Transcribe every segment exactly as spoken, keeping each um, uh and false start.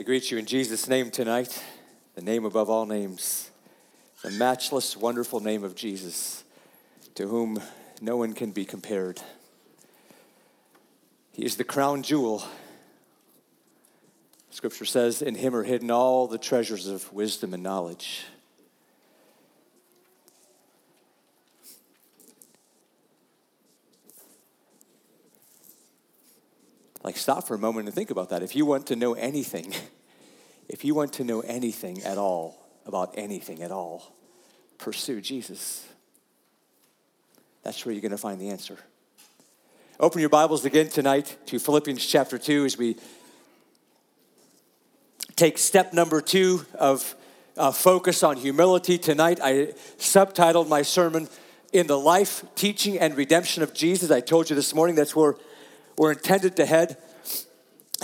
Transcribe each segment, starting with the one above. I greet you in Jesus' name tonight, the name above all names, the matchless, wonderful name of Jesus, to whom no one can be compared. He is the crown jewel. Scripture says, in him are hidden all the treasures of wisdom and knowledge. Like, stop for a moment and think about that. If you want to know anything, if you want to know anything at all, about anything at all, pursue Jesus. That's where you're going to find the answer. Open your Bibles again tonight to Philippians chapter two as we take step number two of uh, focus on humility. Tonight, I subtitled my sermon, In the Life, Teaching, and Redemption of Jesus. I told you this morning that's where we're intended to head,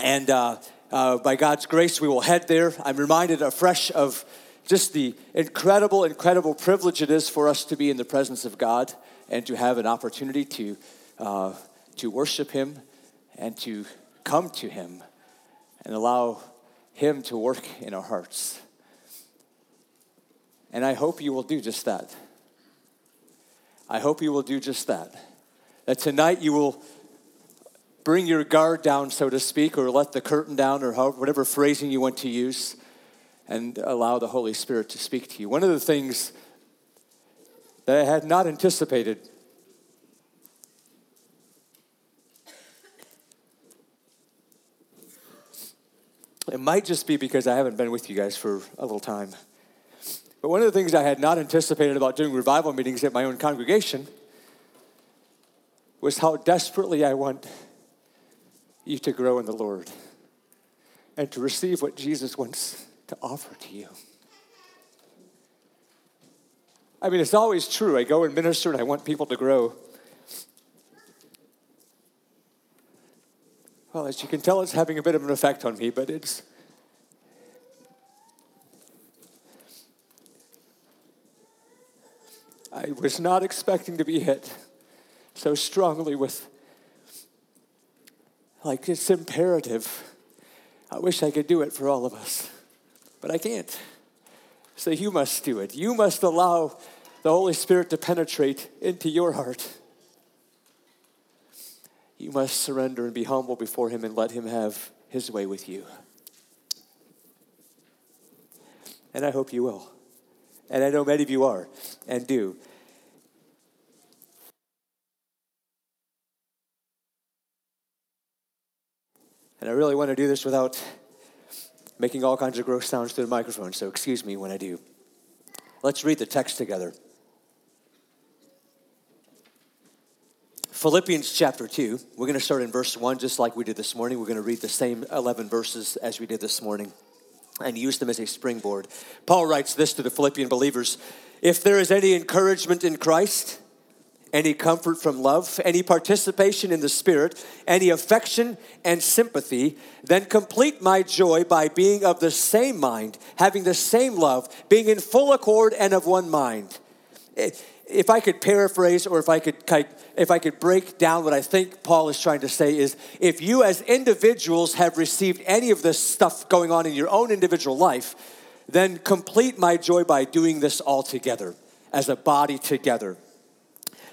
and uh, uh, by God's grace, we will head there. I'm reminded afresh of just the incredible, incredible privilege it is for us to be in the presence of God and to have an opportunity to uh, to worship Him and to come to Him and allow Him to work in our hearts. And I hope you will do just that. I hope you will do just that. That tonight you will bring your guard down, so to speak, or let the curtain down, or however, whatever phrasing you want to use, and allow the Holy Spirit to speak to you. One of the things that I had not anticipated it might just be because I haven't been with you guys for a little time, but one of the things I had not anticipated about doing revival meetings at my own congregation was how desperately I want you to grow in the Lord and to receive what Jesus wants to offer to you. I mean, it's always true. I go and minister and I want people to grow. Well, as you can tell, it's having a bit of an effect on me, but it's... I was not expecting to be hit so strongly with, like, it's imperative. I wish I could do it for all of us, but I can't. So you must do it. You must allow the Holy Spirit to penetrate into your heart. You must surrender and be humble before Him and let Him have His way with you. And I hope you will. And I know many of you are and do. And I really want to do this without making all kinds of gross sounds through the microphone, so excuse me when I do. Let's read the text together. Philippians chapter two. We're going to start in verse one, just like we did this morning. We're going to read the same eleven verses as we did this morning and use them as a springboard. Paul writes this to the Philippian believers. If there is any encouragement in Christ, any comfort from love, any participation in the Spirit, any affection and sympathy, then complete my joy by being of the same mind, having the same love, being in full accord and of one mind. If I could paraphrase, or if I could if I could break down what I think Paul is trying to say is, if you as individuals have received any of this stuff going on in your own individual life, then complete my joy by doing this all together, as a body together.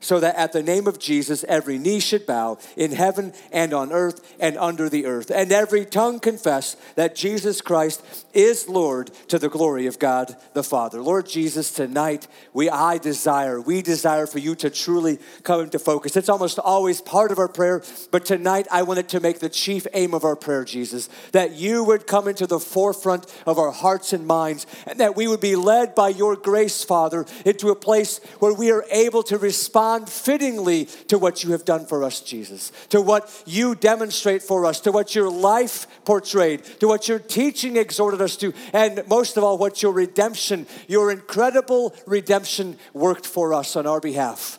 so that at the name of Jesus, every knee should bow in heaven and on earth and under the earth, and every tongue confess that Jesus Christ is Lord to the glory of God the Father. Lord Jesus, tonight, we, I desire, we desire for you to truly come into focus. It's almost always part of our prayer, but tonight I want it to make the chief aim of our prayer, Jesus, that you would come into the forefront of our hearts and minds, and that we would be led by your grace, Father, into a place where we are able to respond fittingly to what you have done for us, Jesus, to what you demonstrate for us, to what your life portrayed, to what your teaching exhorted us to, and most of all, what your redemption, your incredible redemption worked for us on our behalf.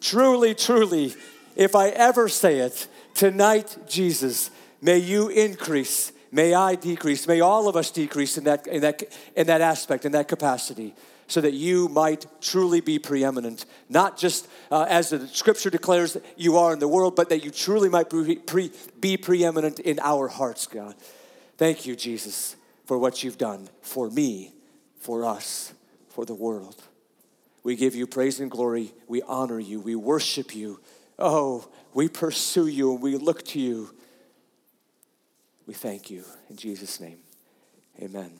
Truly, truly, if I ever say it, tonight, Jesus, may you increase, may I decrease, may all of us decrease in that, in that, in that aspect, in that capacity, so that you might truly be preeminent, not just uh, as the Scripture declares you are in the world, but that you truly might pre- pre- be preeminent in our hearts, God. Thank you, Jesus, for what you've done for me, for us, for the world. We give you praise and glory. We honor you. We worship you. Oh, we pursue you and we look to you. We thank you in Jesus' name. Amen.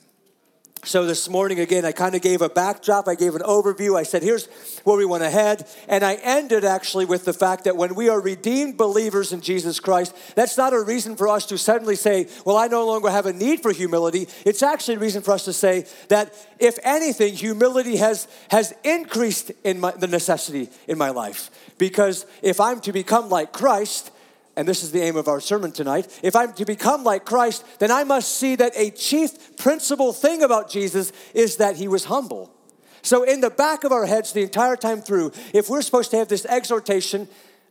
So this morning, again, I kind of gave a backdrop. I gave an overview. I said, here's where we went ahead. And I ended actually with the fact that when we are redeemed believers in Jesus Christ, that's not a reason for us to suddenly say, well, I no longer have a need for humility. It's actually a reason for us to say that if anything, humility has, has increased in my, the necessity in my life. Because if I'm to become like Christ, and this is the aim of our sermon tonight, if I'm to become like Christ, then I must see that a chief principal thing about Jesus is that he was humble. So in the back of our heads the entire time through, if we're supposed to have this exhortation,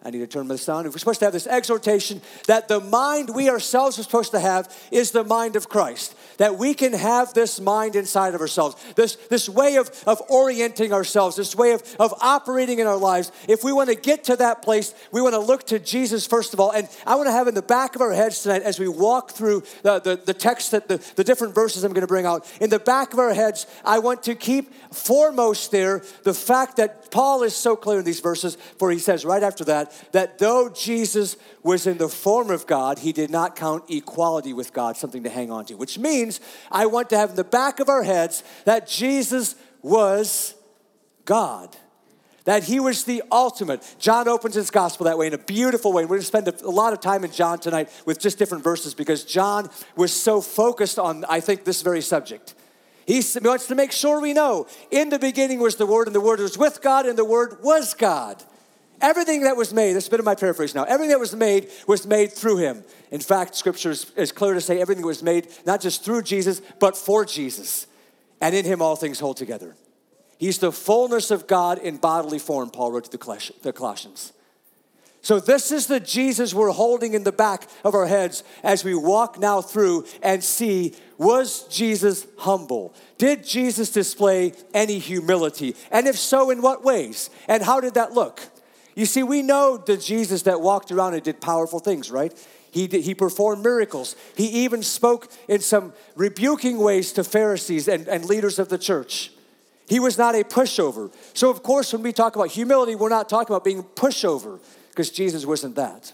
I need to turn this on, if we're supposed to have this exhortation that the mind we ourselves are supposed to have is the mind of Christ, that we can have this mind inside of ourselves, this, this way of, of orienting ourselves, this way of, of operating in our lives. If we want to get to that place, we want to look to Jesus first of all. And I want to have in the back of our heads tonight as we walk through the, the, the text, that the, the different verses I'm going to bring out, in the back of our heads, I want to keep foremost there the fact that Paul is so clear in these verses, for he says right after that, that though Jesus was in the form of God, he did not count equality with God something to hang on to, which means I want to have in the back of our heads that Jesus was God, that he was the ultimate. John opens his gospel that way in a beautiful way. We're going to spend a lot of time in John tonight with just different verses because John was so focused on, I think, this very subject. He wants to make sure we know, in the beginning was the Word, and the Word was with God, and the Word was God. Everything that was made, that's a bit of my paraphrase now, everything that was made was made through him. In fact, Scripture is, is clear to say everything was made not just through Jesus, but for Jesus. And in him all things hold together. He's the fullness of God in bodily form, Paul wrote to the Colossians. So this is the Jesus we're holding in the back of our heads as we walk now through and see, was Jesus humble? Did Jesus display any humility? And if so, in what ways? And how did that look? You see, we know the Jesus that walked around and did powerful things, right? He did, he performed miracles. He even spoke in some rebuking ways to Pharisees and, and leaders of the church. He was not a pushover. So, of course, when we talk about humility, we're not talking about being pushover, because Jesus wasn't that.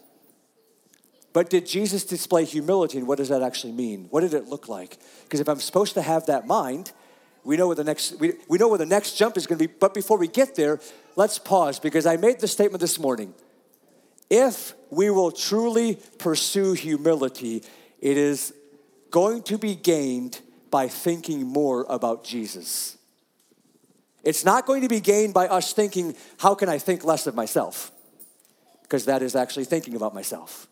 But did Jesus display humility, and what does that actually mean? What did it look like? Because if I'm supposed to have that mind, we know where the next we, we know where the next jump is going to be. But before we get there, let's pause, because I made the statement this morning. If we will truly pursue humility, it is going to be gained by thinking more about Jesus. It's not going to be gained by us thinking, how can I think less of myself? Because that is actually thinking about myself.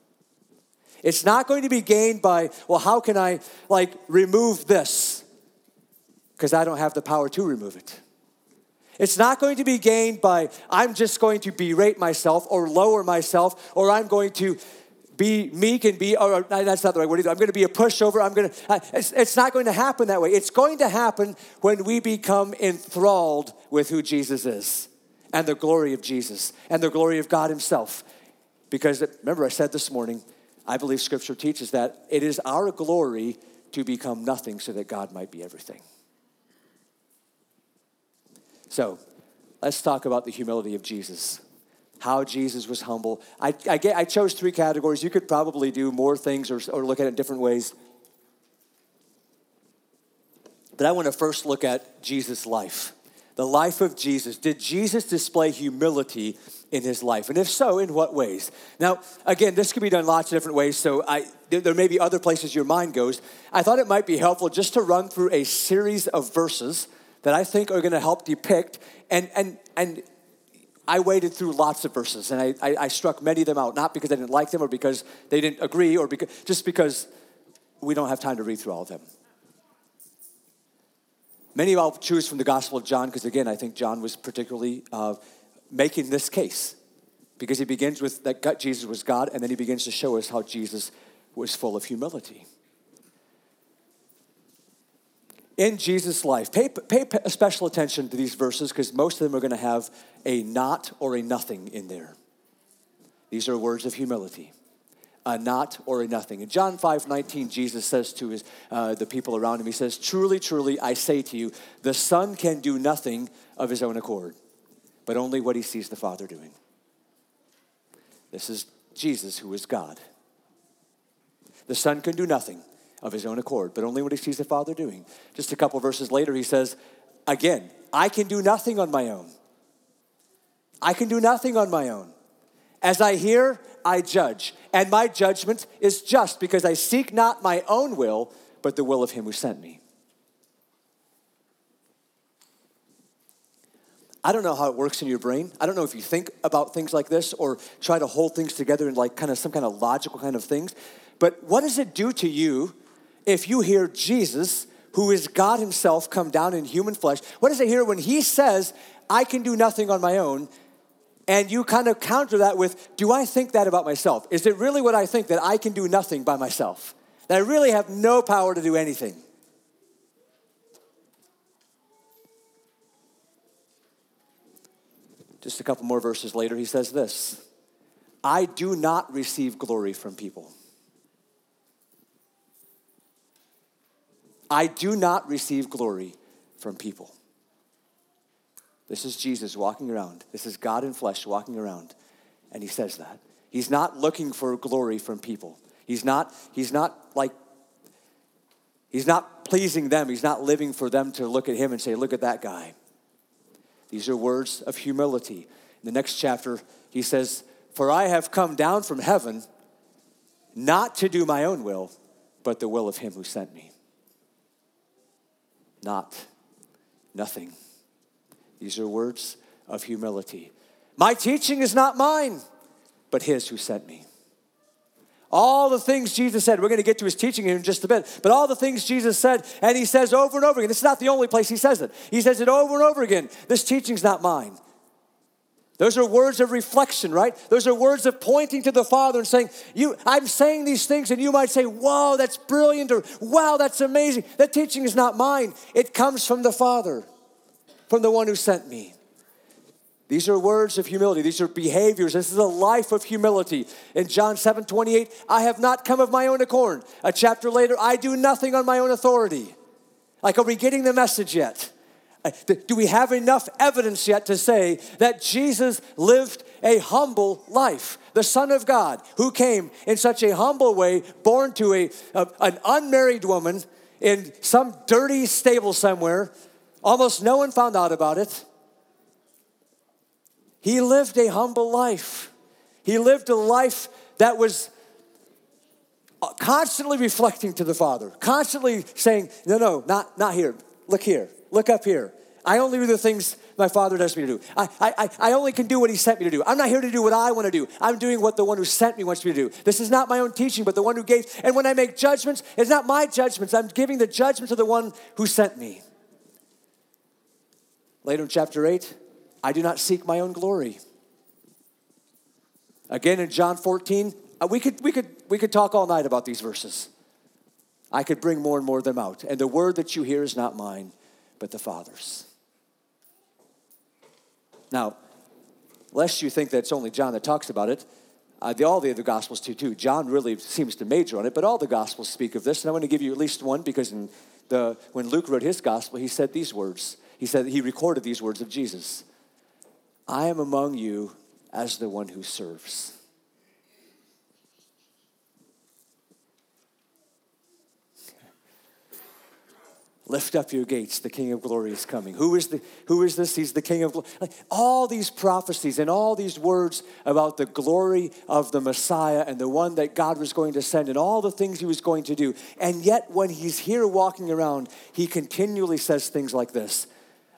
It's not going to be gained by, well, how can I like remove this? Because I don't have the power to remove it. It's not going to be gained by, I'm just going to berate myself or lower myself, or I'm going to be meek and be, or that's not the right word either. I'm going to be a pushover. I'm going to, it's, it's not going to happen that way. It's going to happen when we become enthralled with who Jesus is and the glory of Jesus and the glory of God himself. Because remember, I said this morning, I believe Scripture teaches that it is our glory to become nothing so that God might be everything. So Let's talk about the humility of Jesus, how Jesus was humble. I, I, I chose three categories. You could probably do more things or, or look at it in different ways. But I want to first look at Jesus' life, the life of Jesus. Did Jesus display humility in his life? And if so, in what ways? Now, again, this could be done lots of different ways, so I, there may be other places your mind goes. I thought it might be helpful just to run through a series of verses that I think are going to help depict, and and and I waded through lots of verses, and I, I, I struck many of them out, not because I didn't like them or because they didn't agree, or because, just because we don't have time to read through all of them. Many I'll choose from the Gospel of John because, again, I think John was particularly uh, making this case because he begins with that God, Jesus was God, and then he begins to show us how Jesus was full of humility. In Jesus' life, pay, pay special attention to these verses because most of them are going to have a not or a nothing in there. These are words of humility. A not or a nothing. In John five nineteen, Jesus says to his uh, the people around him, he says, "Truly, truly, I say to you, the Son can do nothing of his own accord, but only what he sees the Father doing." This is Jesus, who is God. The Son can do nothing of his own accord, but only what he sees the Father doing. Just a couple verses later, he says, again, "I can do nothing on my own. I can do nothing on my own. As I hear, I judge, and my judgment is just because I seek not my own will, but the will of him who sent me." I don't know how it works in your brain. I don't know if you think about things like this or try to hold things together in like kind of some kind of logical kind of things, but what does it do to you if you hear Jesus, who is God himself, come down in human flesh? What does it hear when he says, "I can do nothing on my own"? And you kind of counter that with, do I think that about myself? Is it really what I think, that I can do nothing by myself? That I really have no power to do anything? Just a couple more verses later, he says this, "I do not receive glory from people. I do not receive glory from people." This is Jesus walking around. This is God in flesh walking around. And he says that. He's not looking for glory from people. He's not, he's not like, he's not pleasing them. He's not living for them to look at him and say, "Look at that guy." These are words of humility. In the next chapter, he says, "For I have come down from heaven not to do my own will, but the will of him who sent me." Not, nothing. These are words of humility. "My teaching is not mine, but his who sent me." All the things Jesus said, we're going to get to his teaching in just a bit, but all the things Jesus said, and he says over and over again, this is not the only place he says it. He says it over and over again, "This teaching's not mine." Those are words of reflection, right? Those are words of pointing to the Father and saying, "You, I'm saying these things," and you might say, "Whoa, that's brilliant," or "Wow, that's amazing. That teaching is not mine. It comes from the Father, from the one who sent me." These are words of humility. These are behaviors. This is a life of humility. In John seven twenty-eight, "I have not come of my own accord." A chapter later, "I do nothing on my own authority." Like, are we getting the message yet? Do we have enough evidence yet to say that Jesus lived a humble life? The Son of God, who came in such a humble way, born to a, a an unmarried woman in some dirty stable somewhere. Almost no one found out about it. He lived a humble life. He lived a life that was constantly reflecting to the Father, constantly saying, no, no, not, not here. Look here. Look up here. I only do the things my Father does me to do. I, I, I only can do what he sent me to do. I'm not here to do what I want to do. I'm doing what the one who sent me wants me to do. This is not my own teaching, but the one who gave. And when I make judgments, it's not my judgments. I'm giving the judgments to the one who sent me. Later in chapter eight, "I do not seek my own glory." Again in John fourteen, we could, we could, we could talk all night about these verses. I could bring more and more of them out. "And the word that you hear is not mine, but the Father's." Now, lest you think that it's only John that talks about it, uh, the, all the other Gospels do too. John really seems to major on it, but all the Gospels speak of this. And I want to give you at least one because in the, when Luke wrote his Gospel, he said these words. He said he recorded these words of Jesus. I am among you as the one who serves. Lift up your gates, the King of Glory is coming. Who is the? Who is this? He's the King of Glory. Like, all these prophecies and all these words about the glory of the Messiah and the one that God was going to send and all the things he was going to do. And yet when he's here walking around, he continually says things like this.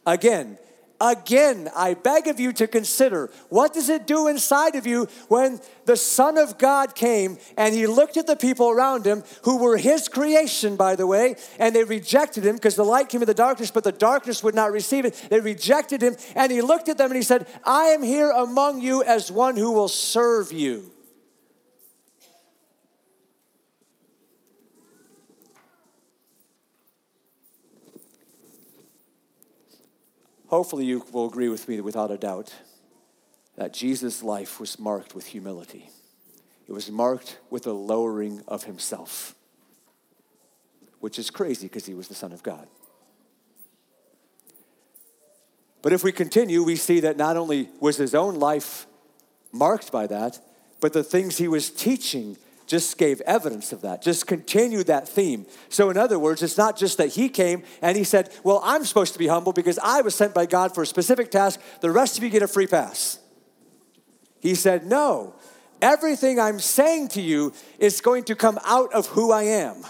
Again, again, I beg of you to consider, what does it do inside of you when the Son of God came and he looked at the people around him who were his creation, by the way, and they rejected him because the light came in the darkness, but the darkness would not receive it. They rejected him, and he looked at them and he said, I am here among you as one who will serve you. Hopefully you will agree with me that without a doubt that Jesus' life was marked with humility. It was marked with a lowering of himself, which is crazy because he was the Son of God. But if we continue, we see that not only was his own life marked by that, but the things he was teaching just gave evidence of that, just continued that theme. So in other words, it's not just that he came and he said, well, I'm supposed to be humble because I was sent by God for a specific task. The rest of you get a free pass. He said, no, everything I'm saying to you is going to come out of who I am.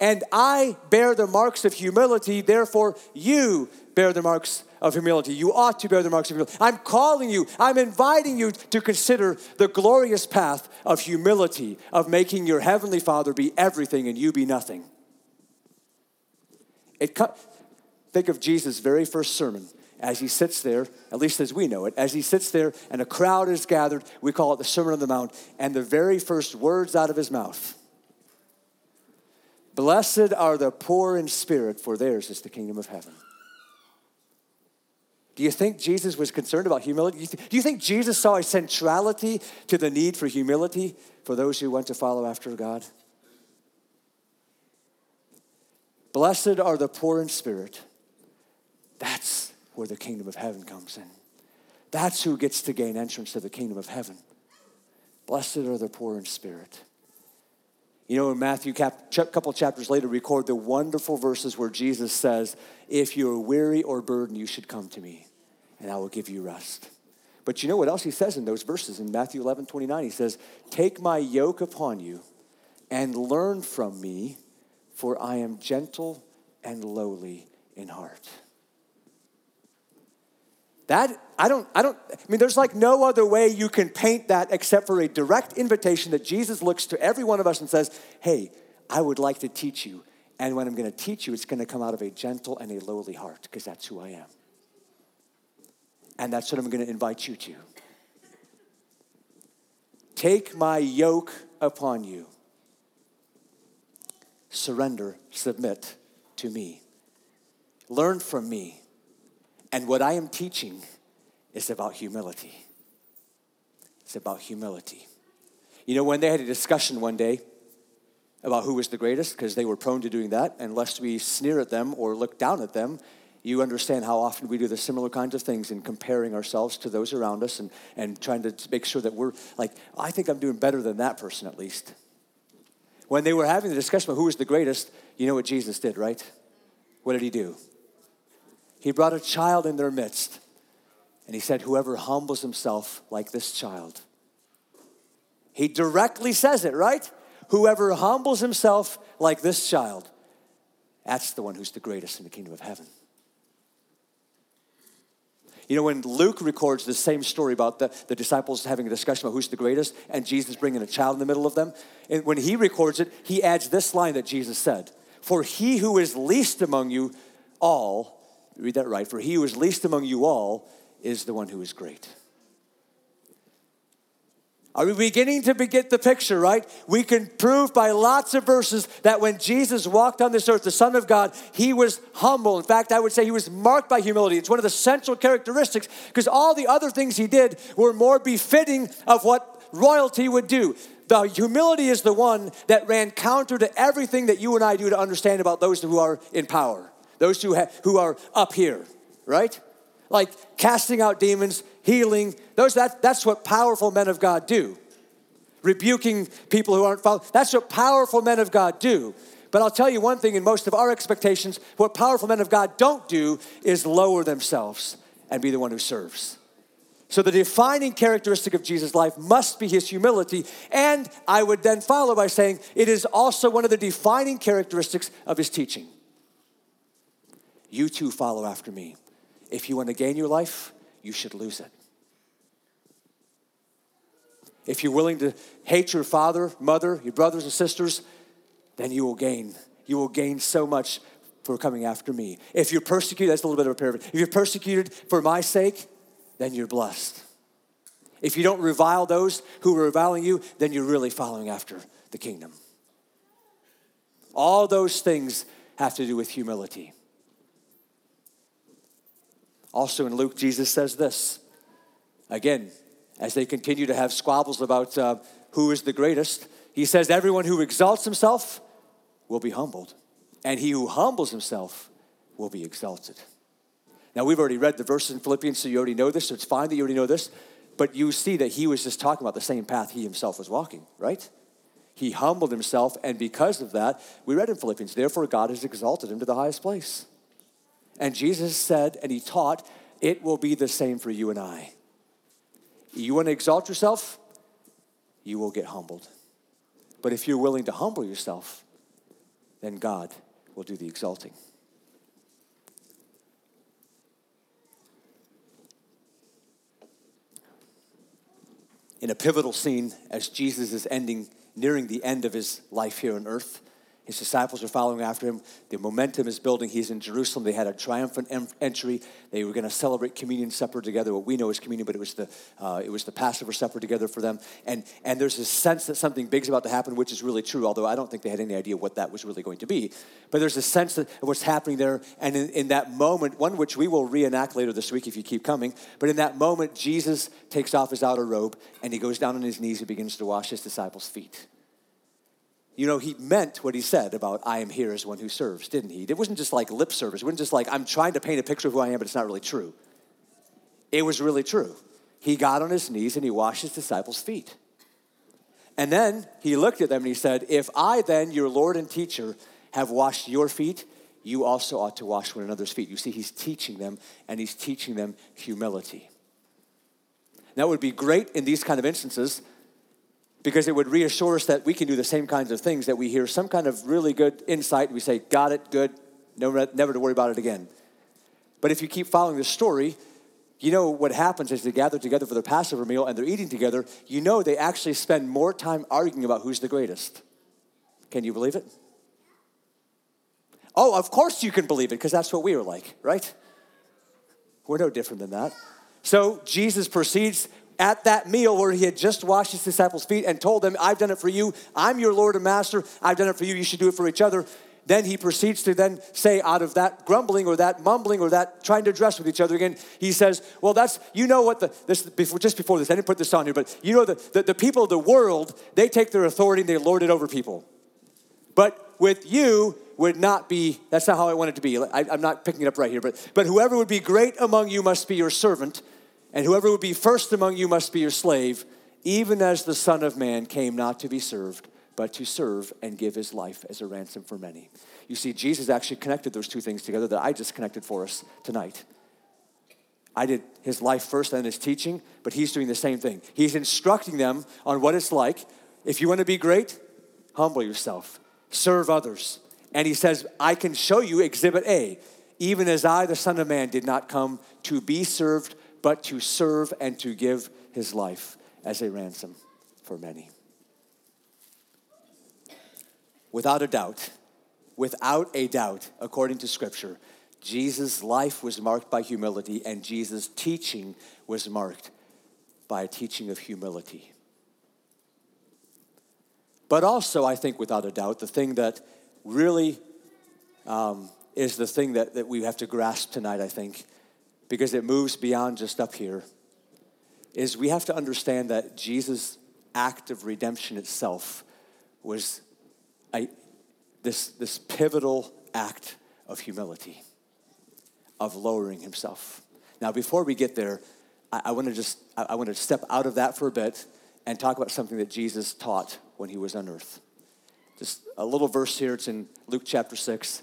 And I bear the marks of humility, therefore you bear the marks of humility. You ought to bear the marks of humility. I'm calling you, I'm inviting you to consider the glorious path of humility, of making your heavenly Father be everything and you be nothing. It co- Think of Jesus' very first sermon as he sits there, at least as we know it, as he sits there and a crowd is gathered, we call it the Sermon on the Mount, and the very first words out of his mouth, blessed are the poor in spirit, for theirs is the kingdom of heaven. Do you think Jesus was concerned about humility? Do you think Jesus saw a centrality to the need for humility for those who went to follow after God? Blessed are the poor in spirit. That's where the kingdom of heaven comes in. That's who gets to gain entrance to the kingdom of heaven. Blessed are the poor in spirit. You know, in Matthew, a couple chapters later, record the wonderful verses where Jesus says, if you're weary or burdened, you should come to me, and I will give you rest. But you know what else he says in those verses? In Matthew eleven twenty-nine, he says, take my yoke upon you and learn from me, for I am gentle and lowly in heart. That, I don't, I don't, I mean, there's like no other way you can paint that except for a direct invitation that Jesus looks to every one of us and says, hey, I would like to teach you. And when I'm going to teach you, it's going to come out of a gentle and a lowly heart because that's who I am. And that's what I'm going to invite you to. Take my yoke upon you. Surrender, submit to me. Learn from me. And what I am teaching is about humility. It's about humility. You know, when they had a discussion one day about who was the greatest, because they were prone to doing that, and lest we sneer at them or look down at them, you understand how often we do the similar kinds of things in comparing ourselves to those around us and, and trying to make sure that we're like, I think I'm doing better than that person at least. When they were having the discussion about who was the greatest, you know what Jesus did, right? What did he do? He brought a child in their midst, and he said, whoever humbles himself like this child. He directly says it, right? Whoever humbles himself like this child, that's the one who's the greatest in the kingdom of heaven. You know, when Luke records the same story about the, the disciples having a discussion about who's the greatest and Jesus bringing a child in the middle of them, and when he records it, he adds this line that Jesus said, for he who is least among you all, read that right. For he who is least among you all is the one who is great. Are we beginning to get the picture, right? We can prove by lots of verses that when Jesus walked on this earth, the Son of God, he was humble. In fact, I would say he was marked by humility. It's one of the central characteristics because all the other things he did were more befitting of what royalty would do. The humility is the one that ran counter to everything that you and I do to understand about those who are in power. Those who, ha- who are up here, right? Like casting out demons, healing. Those that that's what powerful men of God do. Rebuking people who aren't following. That's what powerful men of God do. But I'll tell you one thing, in most of our expectations, what powerful men of God don't do is lower themselves and be the one who serves. So the defining characteristic of Jesus' life must be his humility. And I would then follow by saying it is also one of the defining characteristics of his teaching. You too follow after me. If you want to gain your life, you should lose it. If you're willing to hate your father, mother, your brothers and sisters, then you will gain. You will gain so much for coming after me. If you're persecuted, that's a little bit of a paraphrase. If you're persecuted for my sake, then you're blessed. If you don't revile those who are reviling you, then you're really following after the kingdom. All those things have to do with humility. Also in Luke, Jesus says this. Again, as they continue to have squabbles about uh, who is the greatest, he says, everyone who exalts himself will be humbled, and he who humbles himself will be exalted. Now, we've already read the verses in Philippians, so you already know this, so it's fine that you already know this, but you see that he was just talking about the same path he himself was walking, right? He humbled himself, and because of that, we read in Philippians, therefore God has exalted him to the highest place. And Jesus said, and he taught, it will be the same for you and I. You want to exalt yourself? You will get humbled. But if you're willing to humble yourself, then God will do the exalting. In a pivotal scene, as Jesus is ending, nearing the end of his life here on earth, his disciples are following after him. The momentum is building. He's in Jerusalem. They had a triumphant em- entry. They were going to celebrate communion supper together. What we know is communion, but it was the uh, it was the Passover supper together for them. And and there's this sense that something big's about to happen, which is really true. Although I don't think they had any idea what that was really going to be. But there's a sense that of what's happening there. And in, in that moment, one which we will reenact later this week if you keep coming. But in that moment, Jesus takes off his outer robe and he goes down on his knees and begins to wash his disciples' feet. You know, he meant what he said about I am here as one who serves, didn't he? It wasn't just like lip service. It wasn't just like I'm trying to paint a picture of who I am, but it's not really true. It was really true. He got on his knees and he washed his disciples' feet. And then he looked at them and he said, if I then, your Lord and teacher, have washed your feet, you also ought to wash one another's feet. You see, he's teaching them, and he's teaching them humility. Now, it would be great in these kind of instances, because it would reassure us that we can do the same kinds of things, that we hear some kind of really good insight, and we say, got it, good, never, never to worry about it again. But if you keep following this story, you know what happens is they gather together for their Passover meal and they're eating together. You know they actually spend more time arguing about who's the greatest. Can you believe it? Oh, of course you can believe it, because that's what we are like, right? We're no different than that. So Jesus proceeds at that meal where he had just washed his disciples' feet and told them, I've done it for you. I'm your Lord and Master. I've done it for you. You should do it for each other. Then he proceeds to then say, out of that grumbling or that mumbling or that trying to address with each other again, he says, well, that's, you know what, the this before, just before this, I didn't put this on here, but you know the, the, the people of the world, they take their authority and they lord it over people. But with you would not be, that's not how I want it to be. I, I'm not picking it up right here, but but whoever would be great among you must be your servant, and whoever would be first among you must be your slave, even as the Son of Man came not to be served, but to serve and give his life as a ransom for many. You see, Jesus actually connected those two things together that I just connected for us tonight. I did his life first and his teaching, but he's doing the same thing. He's instructing them on what it's like. If you want to be great, humble yourself, serve others. And he says, I can show you exhibit A, even as I, the Son of Man, did not come to be served, but to serve and to give his life as a ransom for many. Without a doubt, without a doubt, according to Scripture, Jesus' life was marked by humility, and Jesus' teaching was marked by a teaching of humility. But also, I think, without a doubt, the thing that really um, is the thing that, that we have to grasp tonight, I think, because it moves beyond just up here, is we have to understand that Jesus' act of redemption itself was a, this, this pivotal act of humility, of lowering himself. Now, before we get there, I, I want to just I, I want to step out of that for a bit and talk about something that Jesus taught when he was on earth. Just a little verse here. It's in Luke chapter six.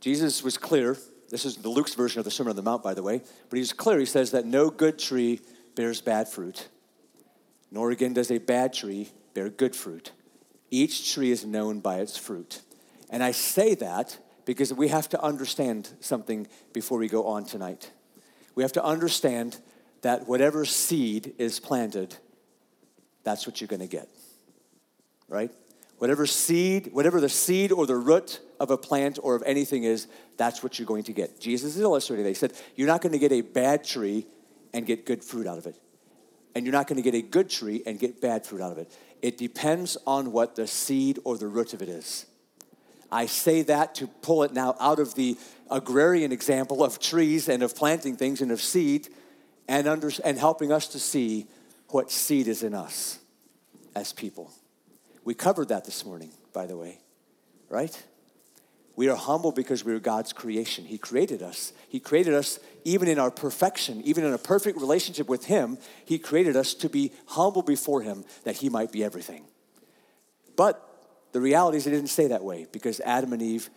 Jesus was clear. This is the Luke's version of the Sermon on the Mount, by the way. But he was clear. He says that no good tree bears bad fruit, nor again does a bad tree bear good fruit. Each tree is known by its fruit. And I say that because we have to understand something before we go on tonight. We have to understand that whatever seed is planted, that's what you're going to get. Right? Whatever seed, whatever the seed or the root of a plant or of anything is, that's what you're going to get. Jesus is illustrating that. He said, you're not going to get a bad tree and get good fruit out of it. And you're not going to get a good tree and get bad fruit out of it. It depends on what the seed or the root of it is. I say that to pull it now out of the agrarian example of trees and of planting things and of seed and under, and helping us to see what seed is in us as people. We covered that this morning, by the way, right? We are humble because we are God's creation. He created us. He created us even in our perfection, even in a perfect relationship with him. He created us to be humble before him that he might be everything. But the reality is it didn't stay that way because Adam and Eve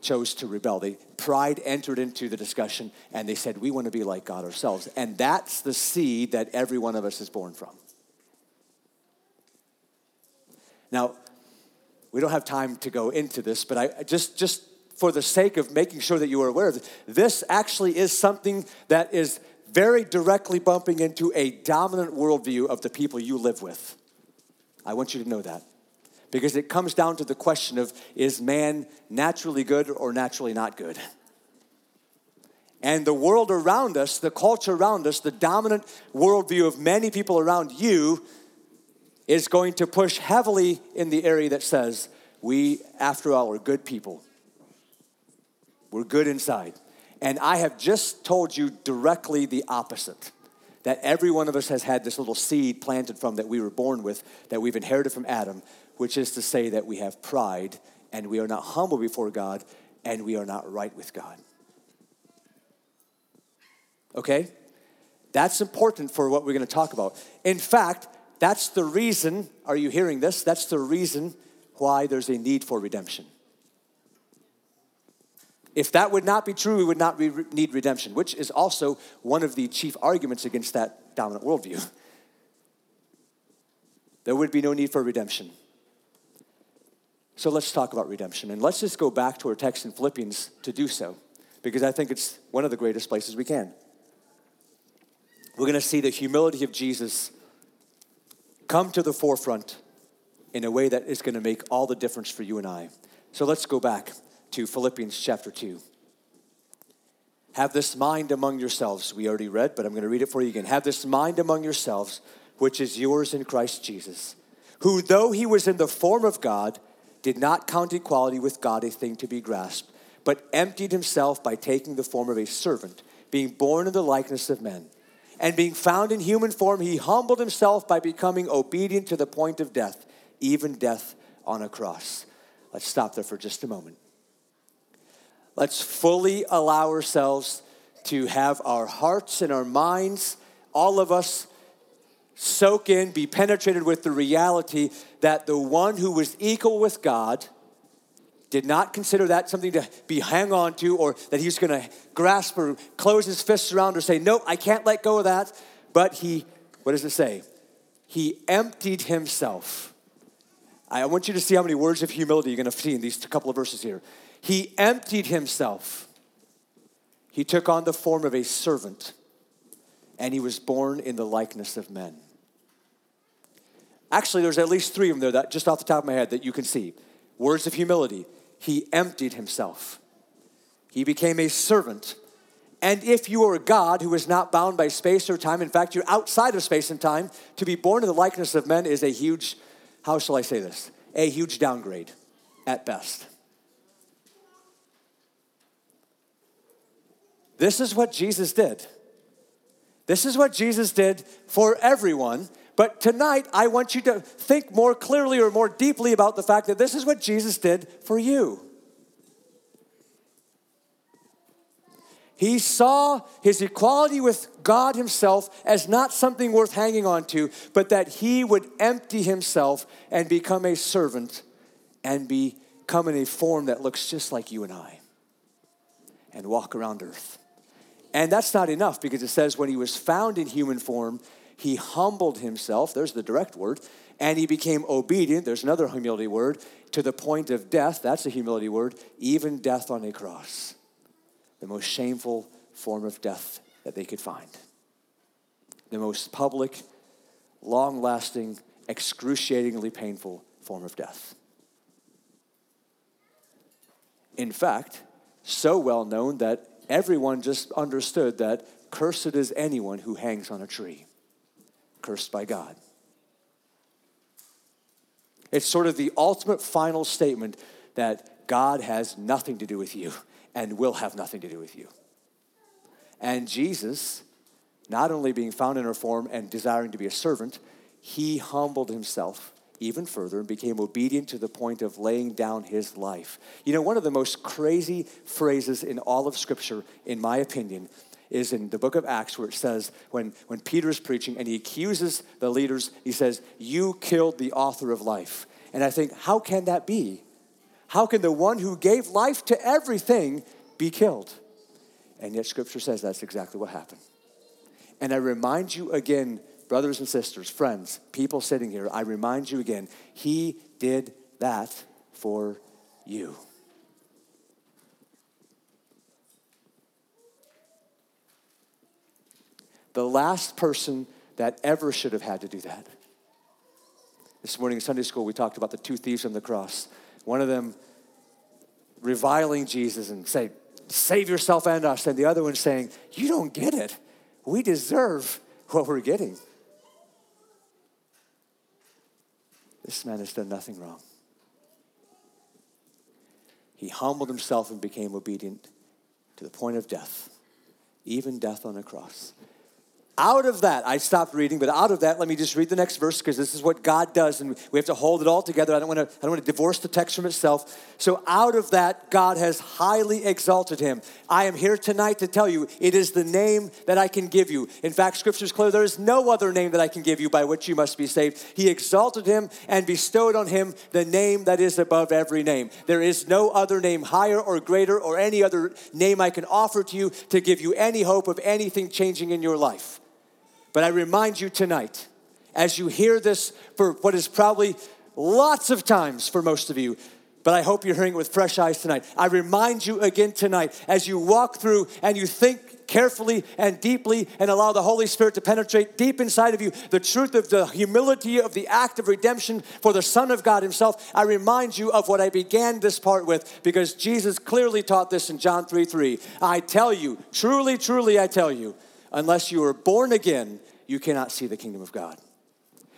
chose to rebel. They, pride entered into the discussion and they said, we want to be like God ourselves. And that's the seed that every one of us is born from. Now, we don't have time to go into this, but I just, just for the sake of making sure that you are aware of this, this actually is something that is very directly bumping into a dominant worldview of the people you live with. I want you to know that because it comes down to the question of, is man naturally good or naturally not good? And the world around us, the culture around us, the dominant worldview of many people around you is going to push heavily in the area that says, we, after all, are good people. We're good inside. And I have just told you directly the opposite, that every one of us has had this little seed planted from that we were born with, that we've inherited from Adam, which is to say that we have pride, and we are not humble before God, and we are not right with God. Okay? That's important for what we're going to talk about. In fact, that's the reason, are you hearing this? That's the reason why there's a need for redemption. If that would not be true, we would not re- need redemption, which is also one of the chief arguments against that dominant worldview. There would be no need for redemption. So let's talk about redemption. And let's just go back to our text in Philippians to do so, because I think it's one of the greatest places we can. We're going to see the humility of Jesus come to the forefront in a way that is going to make all the difference for you and I. So let's go back to Philippians chapter two. Have this mind among yourselves. We already read, but I'm going to read it for you again. Have this mind among yourselves, which is yours in Christ Jesus, who though he was in the form of God, did not count equality with God a thing to be grasped, but emptied himself by taking the form of a servant, being born in the likeness of men. And being found in human form, he humbled himself by becoming obedient to the point of death, even death on a cross. Let's stop there for just a moment. Let's fully allow ourselves to have our hearts and our minds, all of us, soak in, be penetrated with the reality that the one who was equal with God did not consider that something to be hang on to or that he's going to grasp or close his fists around or say, no, I can't let go of that. But he, what does it say? He emptied himself. I want you to see how many words of humility you're going to see in these couple of verses here. He emptied himself. He took on the form of a servant, and he was born in the likeness of men. Actually, there's at least three of them there that just off the top of my head that you can see. Words of humility. He emptied himself. He became a servant. And if you are God who is not bound by space or time, in fact, you're outside of space and time, to be born in the likeness of men is a huge, how shall I say this? A huge downgrade at best. This is what Jesus did. This is what Jesus did for everyone. But tonight, I want you to think more clearly or more deeply about the fact that this is what Jesus did for you. He saw his equality with God himself as not something worth hanging on to, but that he would empty himself and become a servant and become in a form that looks just like you and I and walk around earth. And that's not enough, because it says when he was found in human form, he humbled himself, there's the direct word, and he became obedient, there's another humility word, to the point of death, that's a humility word, even death on a cross. The most shameful form of death that they could find. The most public, long-lasting, excruciatingly painful form of death. In fact, so well known that everyone just understood that cursed is anyone who hangs on a tree, cursed by God. It's sort of the ultimate final statement that God has nothing to do with you and will have nothing to do with you. And Jesus, not only being found in our form and desiring to be a servant, he humbled himself even further and became obedient to the point of laying down his life. You know, one of the most crazy phrases in all of Scripture, in my opinion, is in the book of Acts, where it says, when, when Peter is preaching and he accuses the leaders, he says, "You killed the author of life." And I think, how can that be? How can the one who gave life to everything be killed? And yet Scripture says that's exactly what happened. And I remind you again, brothers and sisters, friends, people sitting here, I remind you again, he did that for you. The last person that ever should have had to do that. This morning in Sunday school, we talked about the two thieves on the cross. One of them reviling Jesus and saying, "Save yourself and us." And the other one saying, "You don't get it. We deserve what we're getting. This man has done nothing wrong." He humbled himself and became obedient to the point of death, even death on a cross. Out of that, I stopped reading, but out of that, let me just read the next verse, because this is what God does, and we have to hold it all together. I don't want to I don't want to divorce the text from itself. So out of that, God has highly exalted him. I am here tonight to tell you, it is the name that I can give you. In fact, Scripture is clear, there is no other name that I can give you by which you must be saved. He exalted him and bestowed on him the name that is above every name. There is no other name higher or greater or any other name I can offer to you to give you any hope of anything changing in your life. But I remind you tonight, as you hear this for what is probably lots of times for most of you, but I hope you're hearing it with fresh eyes tonight. I remind you again tonight, as you walk through and you think carefully and deeply and allow the Holy Spirit to penetrate deep inside of you the truth of the humility of the act of redemption for the Son of God himself. I remind you of what I began this part with, because Jesus clearly taught this in John three three. I tell you, truly, truly I tell you, unless you are born again, you cannot see the kingdom of God.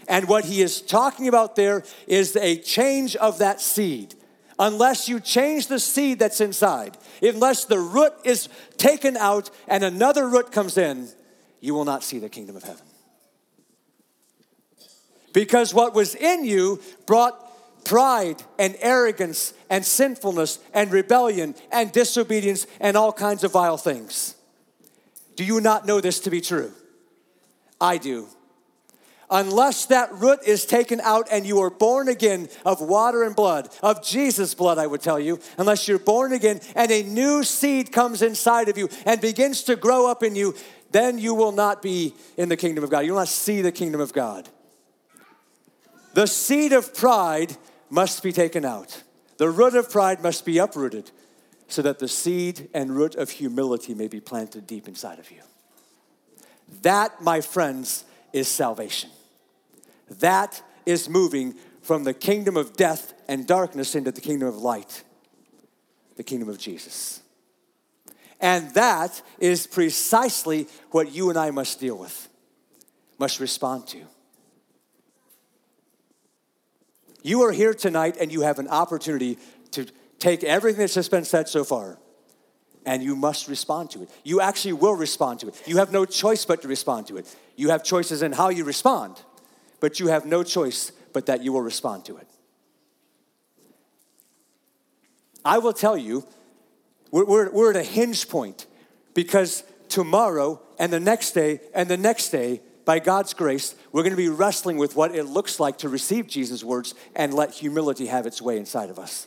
And what he is talking about there is a change of that seed. Unless you change the seed that's inside, unless the root is taken out and another root comes in, you will not see the kingdom of heaven. Because what was in you brought pride and arrogance and sinfulness and rebellion and disobedience and all kinds of vile things. Do you not know this to be true? I do. Unless that root is taken out and you are born again of water and blood, of Jesus' blood, I would tell you, unless you're born again and a new seed comes inside of you and begins to grow up in you, then you will not be in the kingdom of God. You will not see the kingdom of God. The seed of pride must be taken out. The root of pride must be uprooted so that the seed and root of humility may be planted deep inside of you. That, my friends, is salvation. That is moving from the kingdom of death and darkness into the kingdom of light, the kingdom of Jesus. And that is precisely what you and I must deal with, must respond to. You are here tonight and you have an opportunity to take everything that's just been said so far, and you must respond to it. You actually will respond to it. You have no choice but to respond to it. You have choices in how you respond, but you have no choice but that you will respond to it. I will tell you, we're, we're, we're at a hinge point, because tomorrow and the next day and the next day, by God's grace, we're going to be wrestling with what it looks like to receive Jesus' words and let humility have its way inside of us.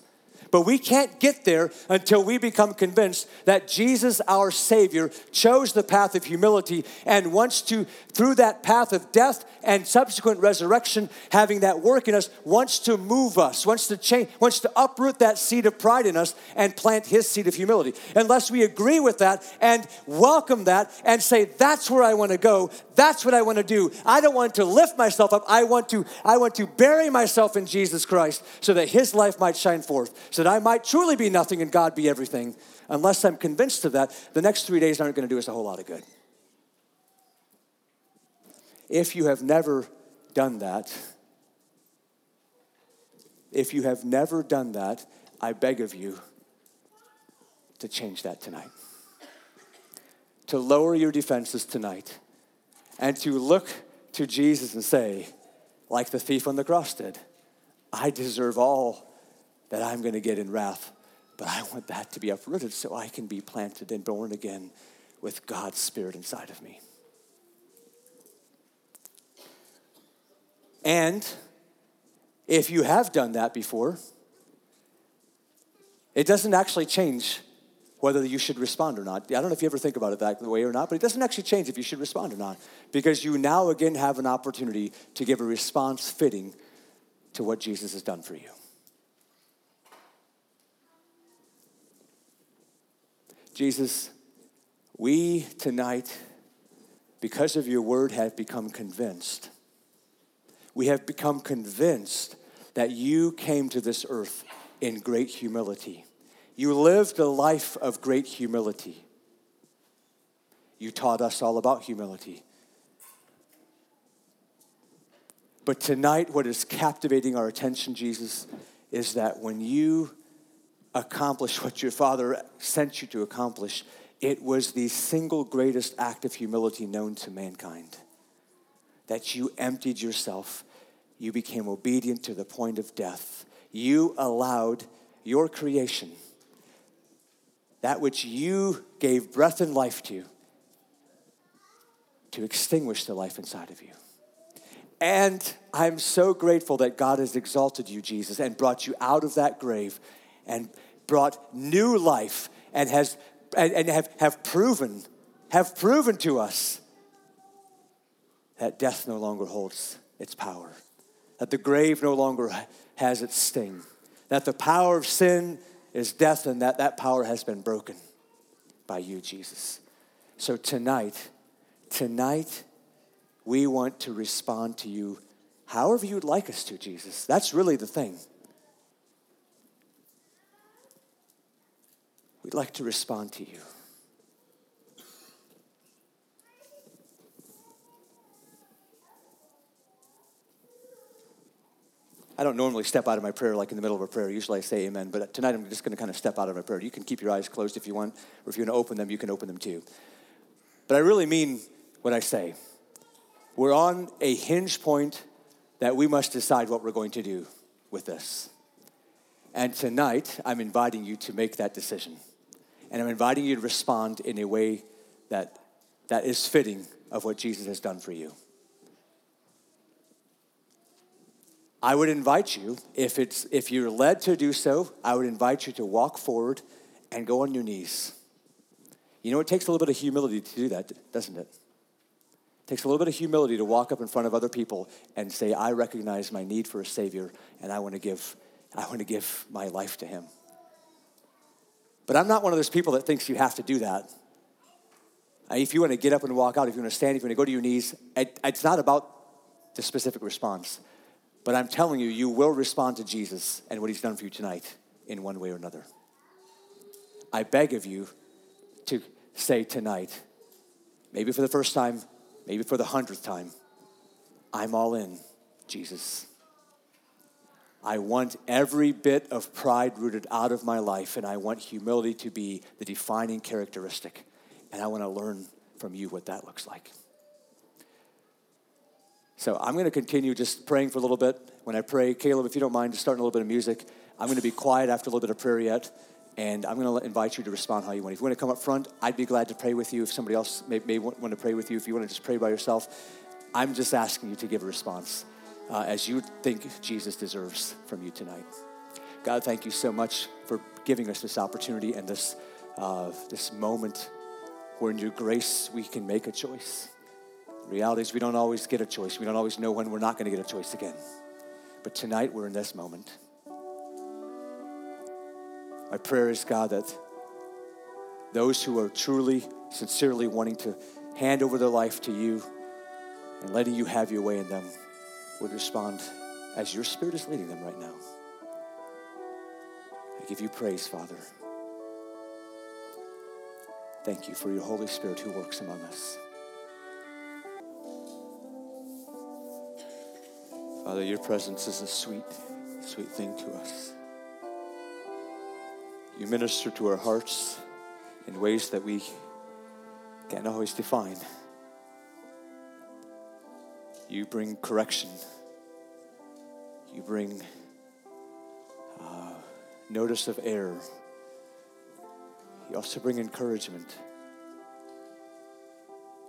But we can't get there until we become convinced that Jesus, our Savior, chose the path of humility and wants to, through that path of death and subsequent resurrection, having that work in us, wants to move us, wants to change, wants to uproot that seed of pride in us and plant his seed of humility. Unless we agree with that and welcome that and say, that's where I want to go, that's what I want to do. I don't want to lift myself up. I want to, I want to bury myself in Jesus Christ so that his life might shine forth, so that I might truly be nothing and God be everything. Unless I'm convinced of that, the next three days aren't going to do us a whole lot of good. If you have never done that, if you have never done that, I beg of you to change that tonight. To lower your defenses tonight and to look to Jesus and say, like the thief on the cross did, I deserve all that I'm going to get in wrath, but I want that to be uprooted so I can be planted and born again with God's Spirit inside of me. And if you have done that before, it doesn't actually change whether you should respond or not. I don't know if you ever think about it that way or not, but it doesn't actually change if you should respond or not, because you now again have an opportunity to give a response fitting to what Jesus has done for you. Jesus, we tonight, because of your word, have become convinced. We have become convinced that you came to this earth in great humility. You lived a life of great humility. You taught us all about humility. But tonight, what is captivating our attention, Jesus, is that when you accomplish what your Father sent you to accomplish, it was the single greatest act of humility known to mankind. That you emptied yourself. You became obedient to the point of death. You allowed your creation, that which you gave breath and life to, to extinguish the life inside of you. And I'm so grateful that God has exalted you, Jesus, and brought you out of that grave and brought new life, and has and, and have, have proven, have proven to us that death no longer holds its power, that the grave no longer has its sting, that the power of sin is death, and that that power has been broken by you, Jesus. So tonight, tonight, we want to respond to you however you'd like us to, Jesus. That's really the thing. We'd like to respond to you. I don't normally step out of my prayer like in the middle of a prayer. Usually I say amen, but tonight I'm just going to kind of step out of my prayer. You can keep your eyes closed if you want, or if you want to open them, you can open them too. But I really mean what I say. We're on a hinge point that we must decide what we're going to do with this. And tonight, I'm inviting you to make that decision. And I'm inviting you to respond in a way that, that is fitting of what Jesus has done for you. I would invite you, if it's if you're led to do so, I would invite you to walk forward and go on your knees. You know, it takes a little bit of humility to do that, doesn't it? It takes a little bit of humility to walk up in front of other people and say, I recognize my need for a Savior, and I want to give I want to give my life to him. But I'm not one of those people that thinks you have to do that. If you want to get up and walk out, if you want to stand, if you want to go to your knees, it's not about the specific response. But I'm telling you, you will respond to Jesus and what he's done for you tonight in one way or another. I beg of you to say tonight, maybe for the first time, maybe for the hundredth time, I'm all in, Jesus. I want every bit of pride rooted out of my life, and I want humility to be the defining characteristic, and I want to learn from you what that looks like. So I'm going to continue just praying for a little bit. When I pray, Caleb, if you don't mind, just starting a little bit of music. I'm going to be quiet after a little bit of prayer yet, And I'm going to invite you to respond how you want. If you want to come up front, I'd be glad to pray with you. If somebody else may, may want to pray with you, if you want to just pray by yourself, I'm just asking you to give a response uh, as you think Jesus deserves from you tonight. God, thank you so much for giving us this opportunity and this uh, this moment where in your grace we can make a choice. The reality is we don't always get a choice. We don't always know when we're not going to get a choice again. But tonight we're in this moment. My prayer is, God, that those who are truly, sincerely wanting to hand over their life to you and letting you have your way in them would respond as your Spirit is leading them right now. I give you praise, Father. Thank you for your Holy Spirit who works among us. Father, your presence is a sweet, sweet thing to us. You minister to our hearts in ways that we can't always define. You bring correction. You bring uh, notice of error. You also bring encouragement.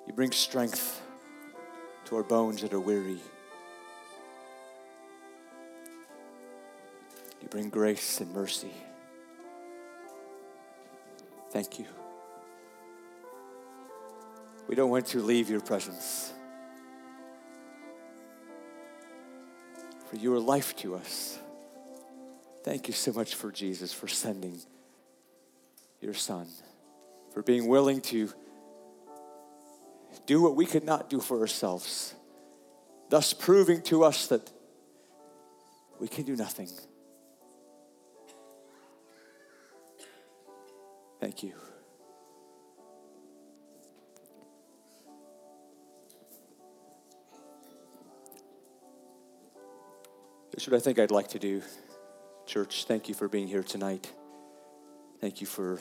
You bring strength to our bones that are weary. You bring grace and mercy. Thank you. We don't want to leave your presence. For you are life to us. Thank you so much for Jesus, for sending your Son, for being willing to do what we could not do for ourselves, thus proving to us that we can do nothing. Thank you. That's what I think I'd like to do. Church, thank you for being here tonight. Thank you for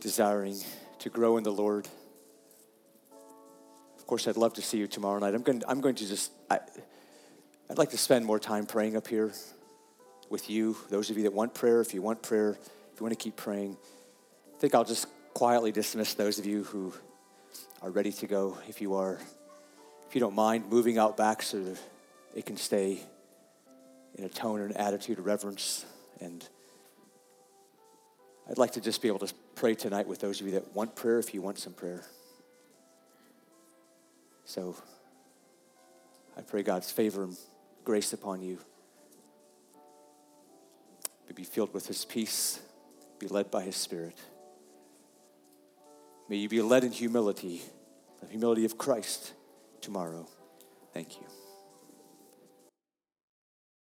desiring to grow in the Lord. Of course, I'd love to see you tomorrow night. I'm going, I'm going to just, I, I'd like to spend more time praying up here with you. Those of you that want prayer, if you want prayer, if you want to keep praying, I think I'll just quietly dismiss those of you who are ready to go. If you are, if you don't mind moving out back so that it can stay in a tone and attitude of reverence. And I'd like to just be able to pray tonight with those of you that want prayer, if you want some prayer. So I pray God's favor and grace upon you. Be filled with his peace. Be led by his Spirit. May you be led in humility, the humility of Christ tomorrow. Thank you.